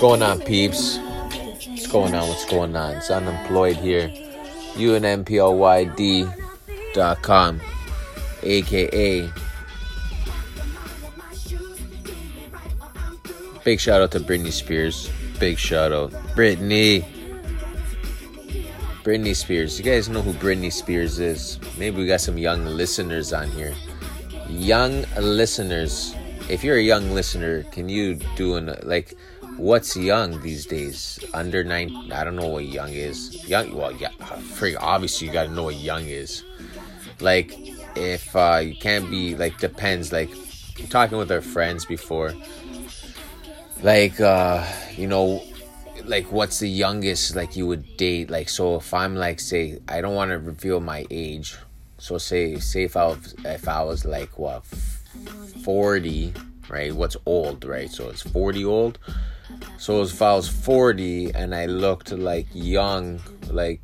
going on, peeps? What's going on? What's going on? It's Unemployed here. UNMPLYD.com, a.k.a. Big shout out to Britney Spears. Big shout out. Britney Spears. You guys know who Britney Spears is. Maybe we got some young listeners on here. Young listeners. If you're a young listener, can you do what's young these days? Under 9, I don't know what young is. Young, well, yeah, freak, obviously you gotta know what young is. Like, if you can't be, depends. You're talking with our friends before. What's the youngest you would date? So if I'm say I don't want to reveal my age, so say if I was 40, right? What's old, right? So it's 40 old. So if I was 40 and I looked young, I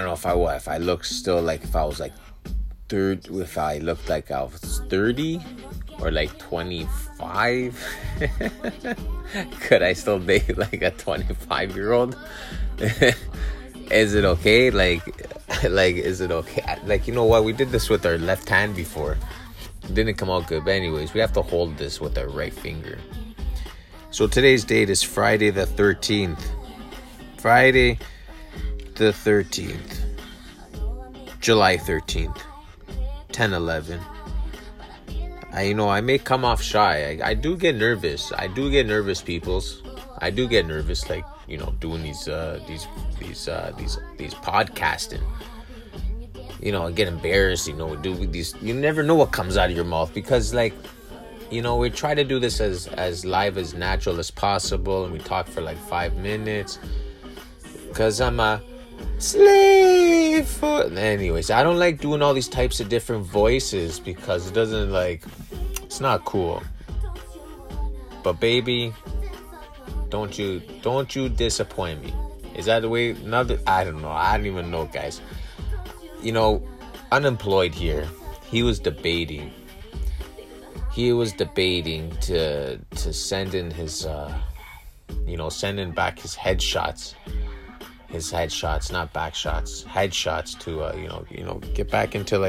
don't know if I looked still if I was if I looked I was 30 or 25. Could I still date a 25-year-old? Is it okay? Is it okay? You know what? We did this with our left hand before. It didn't come out good. But anyways, we have to hold this with our right finger. So today's date is Friday the 13th. Friday the 13th. July 13th. 10-11. I may come off shy. I do get nervous. Peoples. I do get nervous, doing these podcasting. I get embarrassed. Do these. You never know what comes out of your mouth because, we try to do this as live as natural as possible, and we talk for 5 minutes. Cause I'm a slave for. Anyways, I don't like doing all these types of different voices because it doesn't it's not cool. But baby, don't you disappoint me. Is that the way? Another, I don't know. I don't even know, guys. Unemployed here. He was debating to send in his sending back his headshots. His headshots, not back shots. Headshots to get back into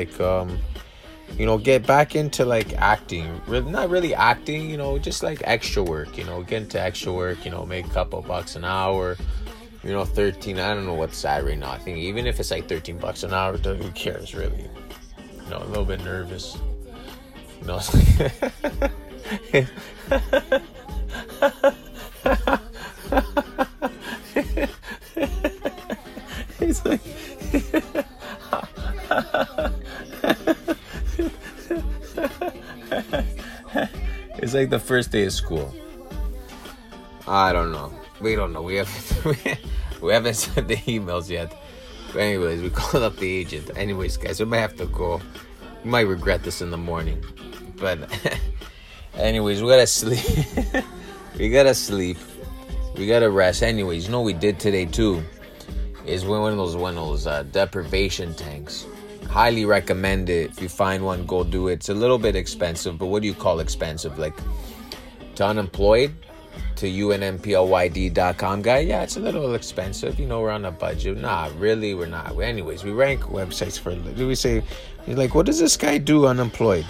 acting. Not really acting, just extra work. Get into extra work. Make a couple bucks an hour. 13. I don't know what's that right now. I think even if it's $13 an hour, who cares really? A little bit nervous. It's like it's like the first day of school. I don't know. We don't know. We haven't sent the emails yet. But anyways, we called up the agent. Anyways, guys, we might have to go. We might regret this in the morning. But anyways, we gotta sleep. We gotta rest. Anyways, what we did today too is one of those deprivation tanks. Highly recommend it. If you find one, go do it. It's a little bit expensive, but what do you call expensive? To unemployed, to UNMPLYD.com guy, yeah, it's a little expensive. We're on a budget. Nah, really, we're not. Anyways, we rank websites for... Do we say, what does this guy do unemployed?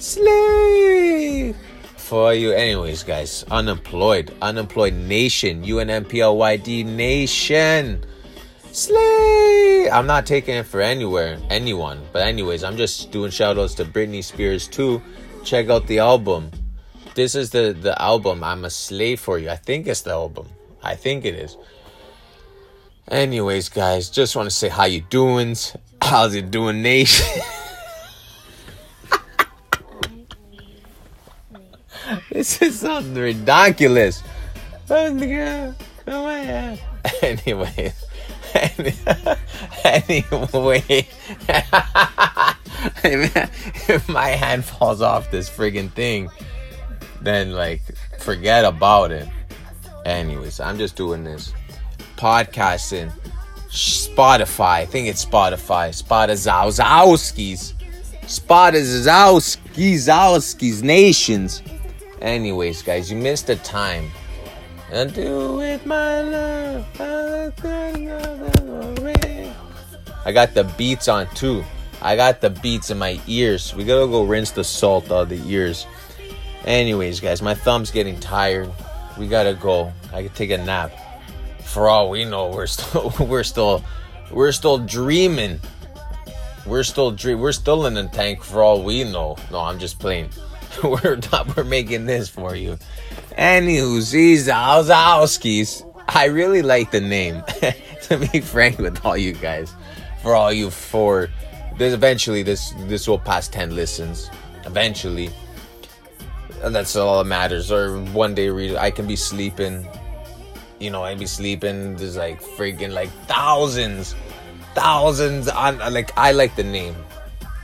Slave! For you. Anyways, guys, unemployed nation, UNMPLYD nation. Slay! I'm not taking it for anyone, but anyways, I'm just doing shout outs to Britney Spears too. Check out the album. This is the album, I'm a Slave for You. I think it's the album. I think it is. Anyways, guys, just want to say how you doing? How's it doing, nation? This is something ridiculous. Anyway. If my hand falls off this friggin' thing, then forget about it. Anyways, I'm just doing this podcasting. Spotify. I think it's Spotify. Lazowski's nations. Anyways, guys, you missed the time. And do with my love. I got the beats on too. I got the beats in my ears. We gotta go rinse the salt out of the ears. Anyways, guys, my thumb's getting tired. We gotta go. I could take a nap. For all we know, we're still dreaming. We're still in the tank. For all we know. No, I'm just playing. We're making this for you. Anywho's, these Lazowskis. I really like the name. To be frank with all you guys, for all you four, there's eventually this will pass 10 listens. Eventually, and that's all that matters. Or one day, I can be sleeping. You know, I'd be sleeping. There's like freaking like thousands. I like the name.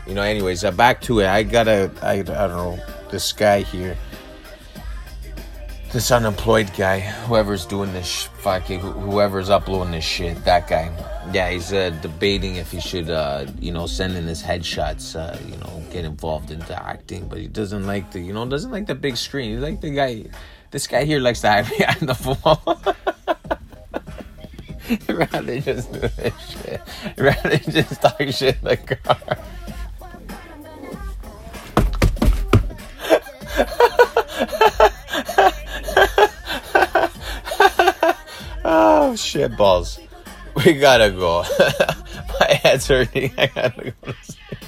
You know. Anyways, back to it. I don't know, this guy here, this unemployed guy, whoever's doing this, whoever's uploading this shit, that guy. Yeah, he's debating if he should, send in his headshots, get involved into acting, but he doesn't like the big screen. He's like the guy. This guy here likes to hide behind the wall. Rather just do this shit. Rather just talk shit in the car. Oh, shit balls. We gotta go. My head's hurting. I gotta go to sleep.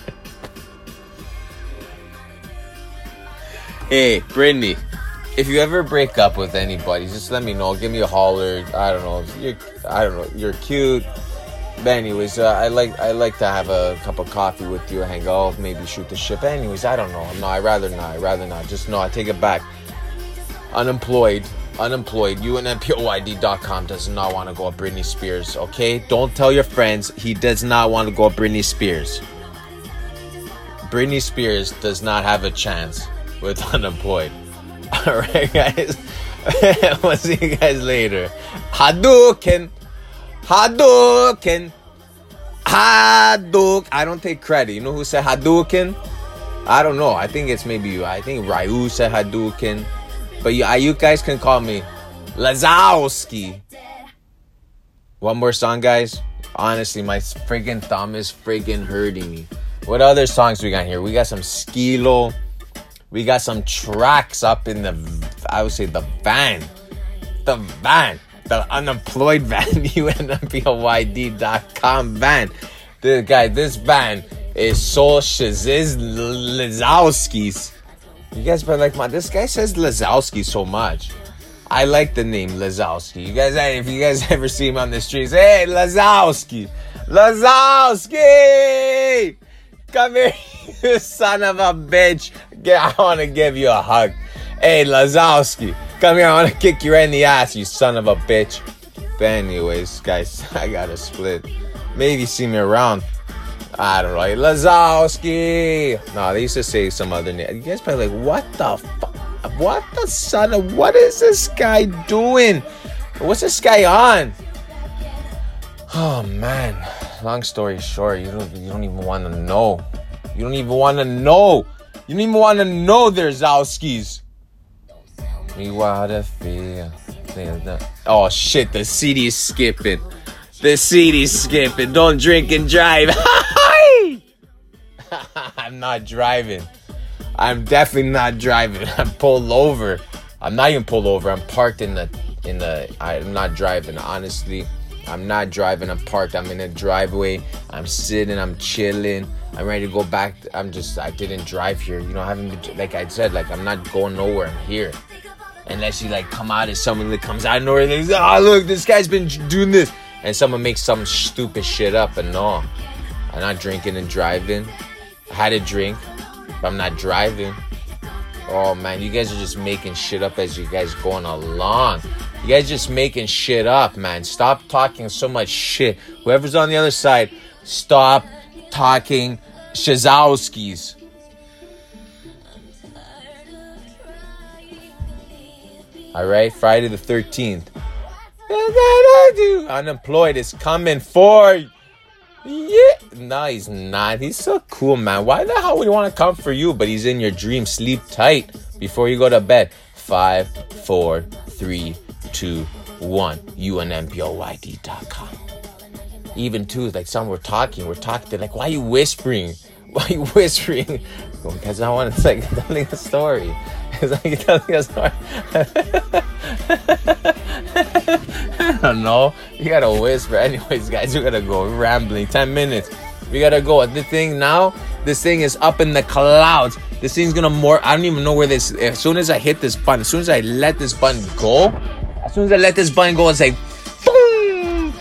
Hey, Britney. If you ever break up with anybody, just let me know. Give me a holler. I don't know. You're cute. But anyways, I like to have a cup of coffee with you, hang out, maybe shoot the shit. Anyways, I don't know. No, I'd rather not. Just no. I take it back. Unemployed. UNMPLYD.com does not want to go at Britney Spears. Okay, don't tell your friends. He does not want to go at Britney Spears. Britney Spears does not have a chance with Unemployed. Alright, guys. We'll see you guys later. Hadouken. I don't take credit. You know who said Hadouken? I don't know. I think it's maybe you. I think Ryu said Hadouken. But you guys can call me Lazowski. One more song, guys. Honestly, my friggin' thumb is friggin' hurting me. What other songs we got here? We got some Skilo. We got some tracks up in the van. The van. The unemployed van. UNMPLYD.com van. This van is so shizzizz Lazowski's. You guys better like this guy says Lazowski so much. I like the name Lazowski. You guys, if you guys ever see him on the streets, hey, Lazowski. Lazowski! Come here, you son of a bitch. I want to give you a hug. Hey, Lazowski. Come here, I want to kick you right in the ass, you son of a bitch. But anyways, guys, I got to split. Maybe see me around. I don't know. Like, Lazowski. No, they used to say some other name. You guys probably like, what the fuck? What the son of... What is this guy doing? What's this guy on? Oh, man. Long story short, you don't even want to know. You don't even want to know. You don't even want to know they're Lazowskis. We wanna feel. Oh shit, the CD's skipping. Don't drink and drive. I'm not driving. I'm definitely not driving. I'm pulled over. I'm not even pulled over. I'm parked in the. I'm not driving. Honestly, I'm not driving. I'm parked. I'm in a driveway. I'm sitting. I'm chilling. I'm ready to go back. I didn't drive here. You know, I haven't been, like I said, like I'm not going nowhere. I'm here. Unless you like come out of someone that comes out of nowhere and like, oh, look, this guy's been doing this. And someone makes some stupid shit up and no. I'm not drinking and driving. I had a drink, but I'm not driving. Oh man, you guys are just making shit up as you guys going along. You guys just making shit up, man. Stop talking so much shit. Whoever's on the other side, stop talking Shazowskis. Alright, Friday the 13th. Unemployed is coming for you. Yeah. No, he's not. He's so cool, man. Why the hell would he want to come for you? But he's in your dream. Sleep tight. before you go to bed. 5, 4, 3, 2, 1. UNMPLYD.com. Even too, like some we're talking. They're like, why are you whispering? Because I want to like telling a story. It's like telling a story. I don't know. You gotta whisper. Anyways, guys, we gotta go. We're rambling. 10 minutes. We gotta go. The thing now. This thing is up in the clouds. This thing's gonna more. I don't even know where this. As soon as I hit this button, as soon as I let this button go, it's like, boom,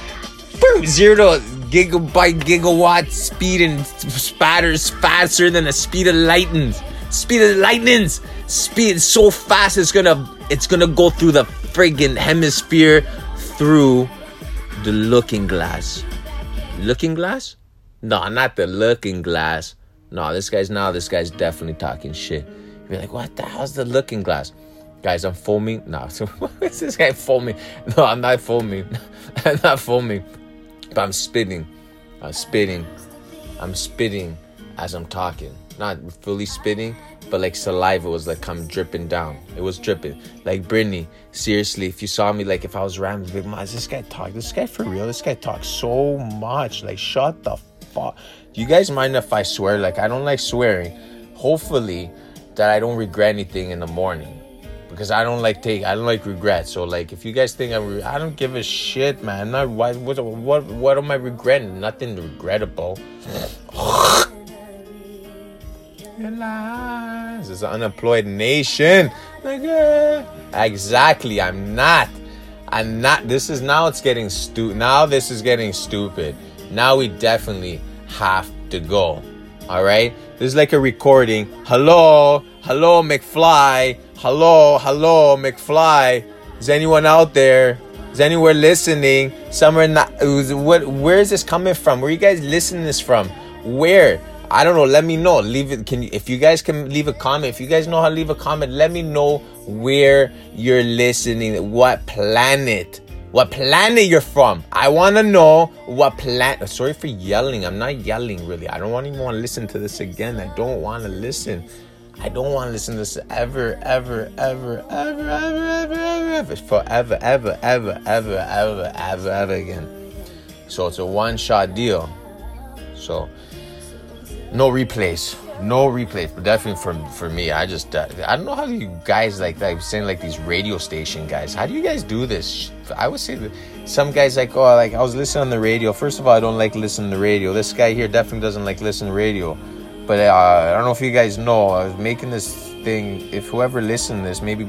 boom, 0 to gigabyte gigawatt speed and spatters faster than the speed of lightning. Speed so fast it's gonna go through the friggin' hemisphere through the looking glass. Looking glass? No, not the looking glass. No, this guy's definitely talking shit. You're like, what the hell's the looking glass? Guys, I'm foaming. No, why is this guy foaming? No, I'm not foaming. But I'm spitting. I'm spitting as I'm talking. Not fully spitting, but like saliva was like come dripping down. It was dripping. Like Britney, seriously, if you saw me, like if I was rambling, like, man, is this guy talk? This guy for real? This guy talks so much. Like, shut the fuck. Do you guys mind if I swear? Like, I don't like swearing. Hopefully that I don't regret anything in the morning. Because I don't like regret. So like, if you guys think I don't give a shit, man. What am I regretting? Nothing regrettable. This is an unemployed nation, nigga. Exactly. I'm not. This is getting stupid. Now we definitely have to go. All right. This is like a recording. Hello, McFly. Hello, McFly. Is anyone out there? Is anywhere listening? Somewhere in the what? Where is this coming from? Where are you guys listening this from? Where? I don't know. Let me know. Leave it. If you guys can leave a comment. If you guys know how to leave a comment, let me know where you're listening. What planet you're from. I want to know what planet. Sorry for yelling. I'm not yelling really. I don't want to listen to this again. I don't want to listen to this ever. Forever again. So it's a one-shot deal. So no replays, but definitely for me, I just I don't know how you guys like that. I'm saying like these radio station guys, how do you guys do this? I would say that some guys like, oh, like I was listening on the radio. First of all, I don't like listening to radio. This guy here definitely doesn't like listening to radio. But I don't know if you guys know, I was making this thing. If whoever listened to this, maybe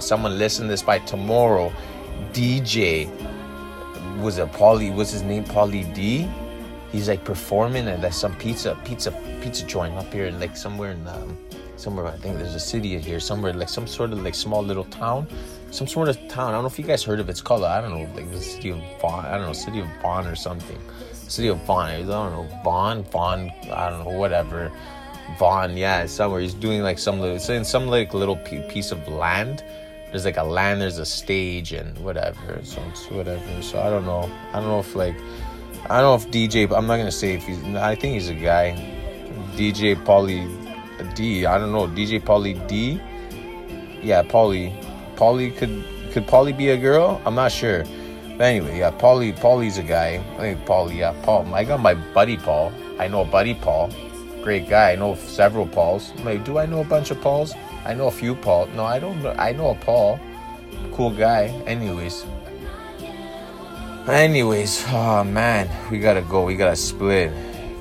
someone listened to this by tomorrow, DJ was his name Pauly D? He's like performing at some pizza joint up here, like somewhere in somewhere. I think there's a city here somewhere, like some sort of like small little town, some sort of town. I don't know if you guys heard of it. It's called, I don't know, like the city of Vaughan. I don't know, city of Vaughan or something. City of Vaughan. I don't know, Vaughan. I don't know, whatever. Vaughan, yeah, somewhere. He's doing like some little, it's in some like little piece of land. There's like a land. There's a stage and whatever. So it's whatever. So I don't know. I don't know if DJ, but I'm not going to say if he's, I think he's a guy, DJ Pauly D, I don't know, DJ Pauly D, yeah, Pauly, could Pauly be a girl? I'm not sure, but anyway, yeah, Pauly's a guy, I think Pauly, yeah, Paul, I got my buddy Paul, I know Buddy Paul, great guy, I know several Pauls, like, do I know a bunch of Pauls? I know a few Pauls, no, I don't know, I know a Paul, cool guy, Anyways, oh man, we gotta go. We gotta split.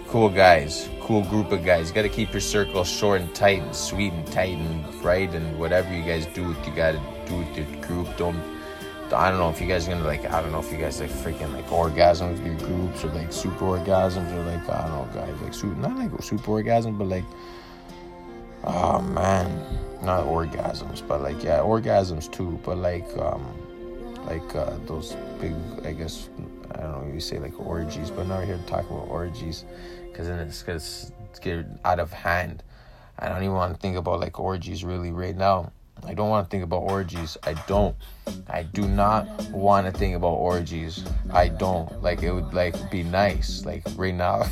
Cool guys, cool group of guys. You gotta keep your circle short and tight and sweet and tight and bright and whatever you guys do, you gotta do with your group. I don't know if you guys are gonna like, I don't know if you guys like freaking like orgasm with your groups or like super orgasms or like, I don't know guys, like not like super orgasm, but like, oh man, not orgasms, but like, yeah, orgasms too, but like those big, I guess, I don't know, you say like orgies, but now we're here to talk about orgies because then it's going to get out of hand. I don't even want to think about like orgies really right now. I don't want to think about orgies. I do not want to think about orgies. I don't. Like, it would, like, be nice. Like, right now,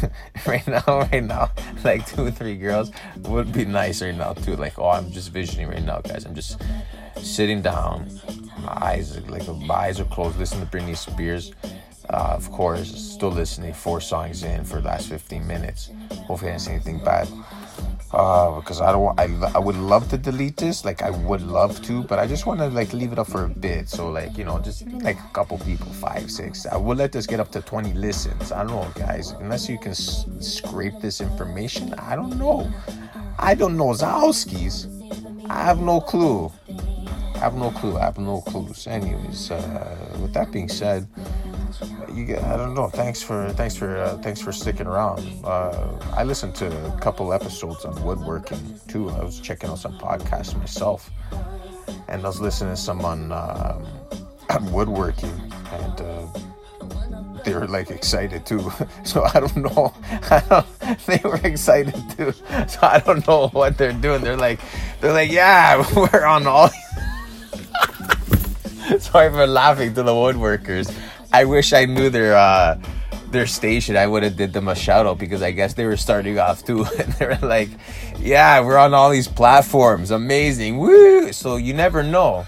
like, 2 or 3 girls would be nice right now, too. Like, oh, I'm just visioning right now, guys. I'm just sitting down. My eyes are closed. Listen to Britney Spears. Of course, still listening. 4 songs in for the last 15 minutes. Hopefully I didn't see anything bad. Because I would love to delete this, like I would love to, but I just want to like leave it up for a bit, so like, you know, just like a couple people, 5, 6, I would let this get up to 20 listens. I don't know, guys, unless you can scrape this information. I don't know Lazowski's. I have no clues. Anyways, with that being said, I don't know. Thanks for sticking around. I listened to a couple episodes on woodworking too. I was checking out some podcasts myself, and I was listening to some on woodworking, and they were like excited too. So I don't know. They were excited too. So I don't know what they're doing. They're like, yeah, we're on all. Sorry for laughing to the woodworkers. I wish I knew their station. I would have did them a shout out, because I guess they were starting off too. And they were like, yeah, we're on all these platforms. Amazing. Woo! So you never know.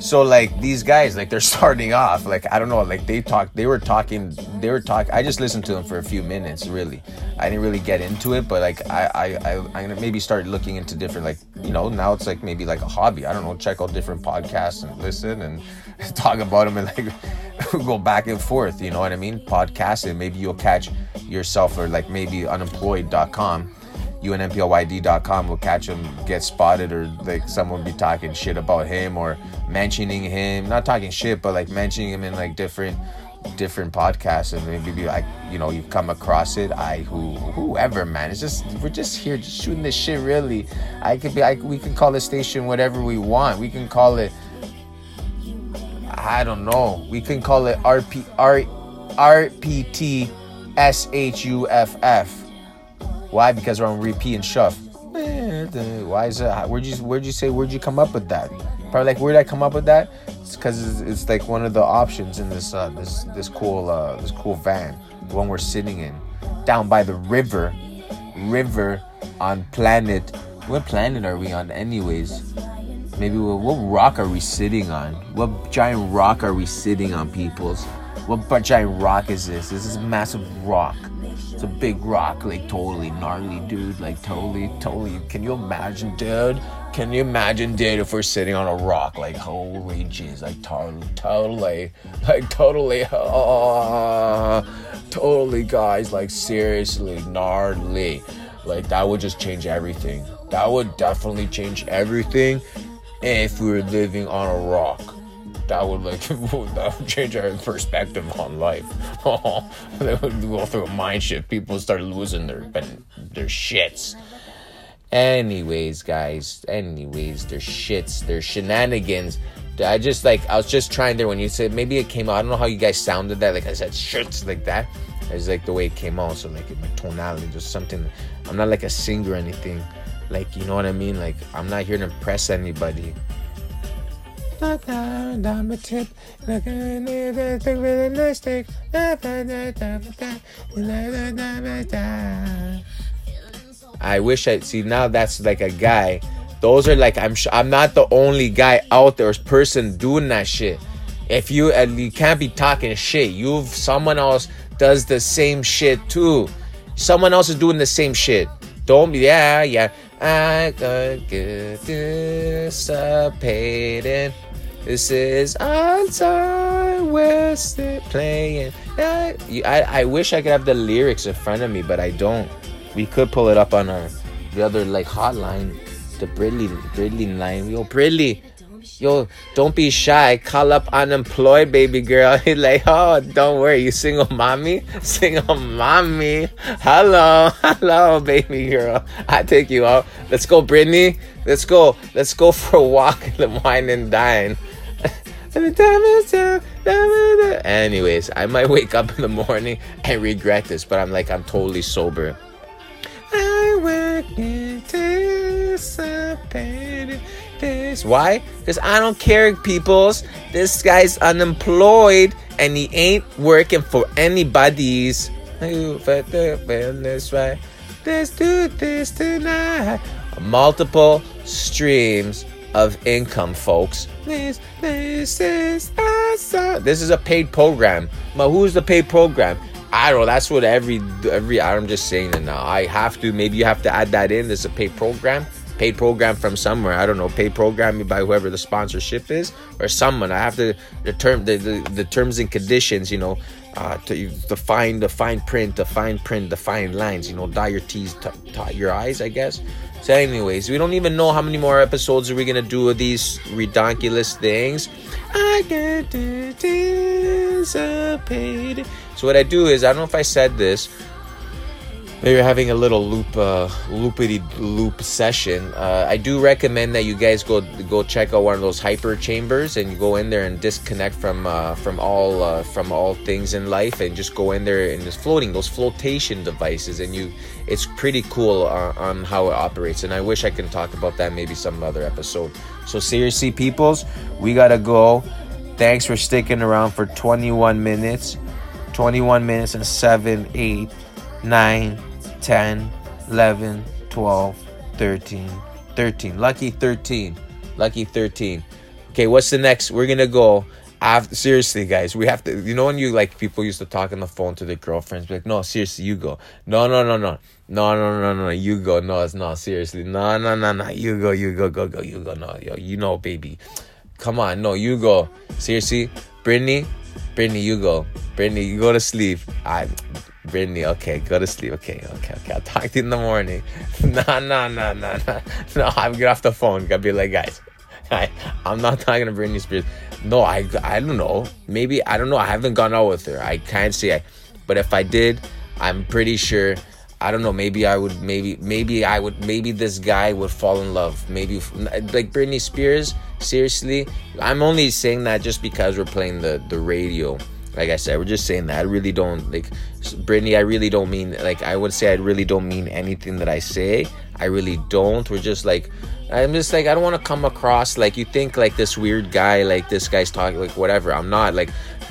So like these guys, like they're starting off. Like, I don't know, like they were talking. I just listened to them for a few minutes, really. I didn't really get into it, but like I'm gonna maybe start looking into different, like, you know, now it's like maybe like a hobby. I don't know, check out different podcasts and listen and talk about them and like go back and forth, you know what I mean? Podcast, and maybe you'll catch yourself, or like maybe UNMPLYD.com, UNMPLYD.com will catch him, get spotted, or like someone be talking shit about him or mentioning him, not talking shit, but like mentioning him in like different podcasts, and maybe be like, you know, you come across it. Whoever, man, it's just, we're just here just shooting this shit, really. We can call this station whatever we want. We can call it, I don't know. We can call it RPTSHUFF. Why? Because we're on repeat and shuff. Why is that? Where'd you come up with that? Probably like, where'd I come up with that? It's because it's like one of the options in this this cool van, the one we're sitting in, down by the river on planet. What planet are we on, anyways? Maybe what rock are we sitting on? What giant rock are we sitting on, peoples? What giant rock is this? This is a massive rock. It's a big rock, like totally gnarly, dude. Like totally. Can you imagine, dude, if we're sitting on a rock? Like, holy jeez, like totally, guys. Like, seriously, gnarly. Like, that would just change everything. That would definitely change everything. If we were living on a rock, that would change our perspective on life. They would go through a mind shift. People start losing their shits. Anyways, guys. Their shits, their shenanigans. I was just trying there when you said, maybe it came out. I don't know how you guys sounded that. Like I said, shits like that. It's like the way it came out. So like in my tonality, there's something. I'm not like a singer or anything. Like, you know what I mean? Like, I'm not here to impress anybody. I wish I'd see now. That's like a guy. Those are like, I'm not the only guy out there or person doing that shit. If you can't be talking shit, someone else does the same shit too. Someone else is doing the same shit. Don't, yeah. I could get dissipated. This is outside wasted playing. I wish I could have the lyrics in front of me, but I don't. We could pull it up on the other like hotline, the Britney line. Yo, Britney, yo, don't be shy. Call up unemployed, baby girl. He's like, oh, don't worry, you single mommy. Hello, baby girl. I take you out. Let's go, Britney. Let's go for a walk in the wine and dine. Anyways, I might wake up in the morning and regret this, but I'm like, I'm totally sober. I work anticipated. Peace. Why? Because I don't care, peoples. This guy's unemployed and he ain't working for anybody's. That's right. Let's do this tonight. Multiple streams of income, folks. This is awesome. This is a paid program. But who's the paid program? I don't know. That's what every. I'm just saying it now. I have to. Maybe you have to add that in. There's a paid program. Paid program from somewhere. I don't know. Paid program by whoever the sponsorship is or someone. I have to the terms and conditions. You know, to find the fine lines. You know, dot your T's, dot your I's, I guess. So, anyways, we don't even know how many more episodes are we gonna do of these redonkulous things. I get anticipated. So what I do is, I don't know if I said this. Maybe we're having a little loopity-loop session. I do recommend that you guys go check out one of those hyper chambers and go in there and disconnect from all things in life and just go in there and just those flotation devices. And it's pretty cool on how it operates. And I wish I can talk about that maybe some other episode. So seriously, peoples, we gotta go. Thanks for sticking around for 21 minutes and 7, 8. 9, 10, 11, 12, 13, 13. Lucky 13. Okay, what's the next? We're going to go after. Seriously, guys, we have to. You know when you like people used to talk on the phone to their girlfriends? Be like, no, seriously, you go. No, you go. No, it's not. Seriously. No, you go. No, yo, you know, baby. Come on. No, you go. Seriously. Britney, you go. Britney, you go to sleep. Britney, okay, go to sleep. Okay. I'll talk to you in the morning. No. No, I'm gonna get off the phone. Gotta be like, guys, I'm not talking to Britney Spears. No, I don't know. Maybe, I don't know. I haven't gone out with her. I can't say. But if I did, I'm pretty sure. I don't know. Maybe this guy would fall in love. Maybe like Britney Spears. Seriously, I'm only saying that just because we're playing the radio. Like I said, we're just saying that. I really don't, like, Britney, I really don't mean, like, I would say I really don't mean anything that I say. I really don't. We're just, like, I'm just, like, I don't want to come across, like, you think, like, this weird guy, like, this guy's talking, like, whatever. I'm not, like,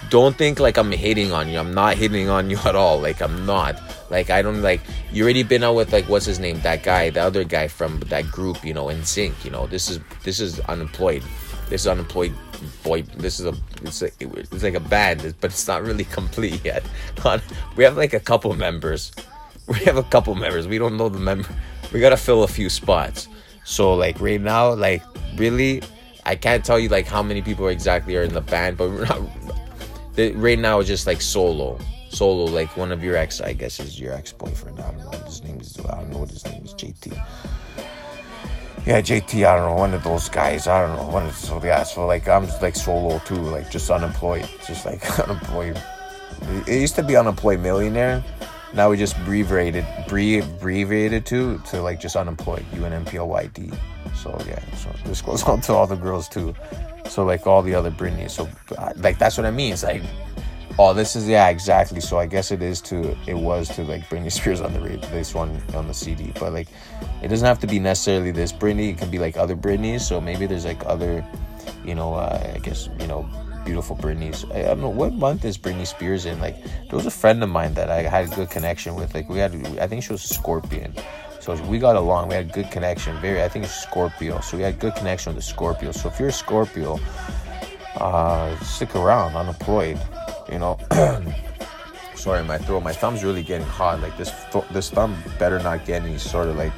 don't think, like, I'm hitting on you. I'm not hitting on you at all. Like, I'm not. Like, I don't, like, you already been out with, like, what's his name? That guy, the other guy from that group, you know, NSYNC, you know. This is UNMPLYD. This is UNMPLYD. Boy, it's like a band, but it's not really complete yet. We have like a couple members. We don't know the member. We gotta fill a few spots. So like right now, like really, I can't tell you like how many people exactly are in the band, but we're not. Right now, it's just like solo. Like one of your ex, I guess, is your ex-boyfriend. I don't know what his name is. JT. Yeah, JT, I don't know, one of those guys, I don't know, so like, I'm just like solo too, like, just unemployed, just like, unemployed, it used to be unemployed millionaire, now we just abbreviated to like, just unemployed, UNMPLYD, so yeah, so this goes on to all the girls too, so like, all the other Britneys, so, like, that's what I mean, it's like, oh, this is, yeah, exactly, so I guess it was to, like, Britney Spears on the radio, this one on the CD, but, like, it doesn't have to be necessarily this Britney, it could be, like, other Britneys, so maybe there's, like, other, you know, I guess, you know, beautiful Britneys, I don't know, what month is Britney Spears in, like, there was a friend of mine that I had a good connection with, like, I think she was a Scorpion, so we got along, we had good connection, I think it's Scorpio, so we had good connection with the Scorpio, so if you're a Scorpio, stick around, unemployed, you know. Sorry, my thumb's really getting hot, like this thumb better not get any sort of like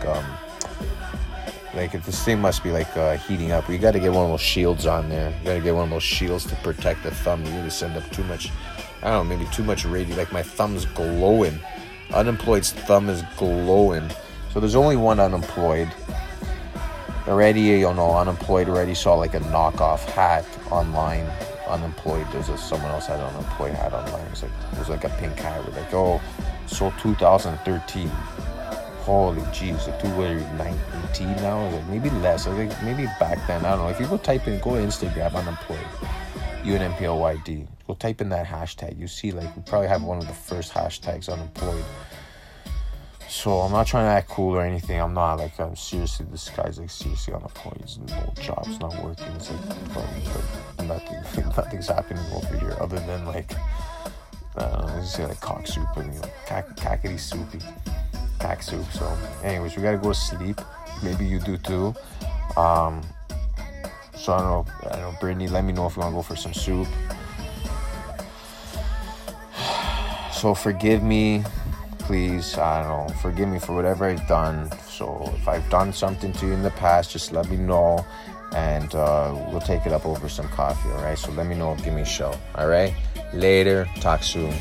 if this thing must be like heating up. You got to get one of those shields on there, you got to get one of those shields to protect the thumb. You really send up too much, I don't know, maybe too much radio, like my thumb's glowing. UNMPLYD's thumb is glowing. So there's only one UNMPLYD already, you know. UNMPLYD already saw like a knockoff hat online. UNMPLYD, someone else had an UNMPLYD hat online. It was like a pink hat. We're like, oh, so 2013. Holy jeez, like 2019 now. I was like, maybe less. I think maybe back then. I don't know. If you go to Instagram, UNMPLYD, UNMPLYD. Go type in that hashtag. You see, like, we probably have one of the first hashtags, UNMPLYD. So I'm not trying to act cool or anything. I'm not, like, I'm seriously, this guy's, like, seriously on the point. His whole job's not working. It's, like nothing's happening over here other than, like, I was gonna say, like, cock soup, but, you know, cackety soupy. Cack soup. So, anyways, we gotta go to sleep. Maybe you do, too. So, I don't know, Brittany, let me know if you wanna go for some soup. So, forgive me. Please, I don't know, forgive me for whatever I've done. So if I've done something to you in the past, just let me know, and we'll take it up over some coffee, all right? So let me know, give me a shout, all right? Later, talk soon.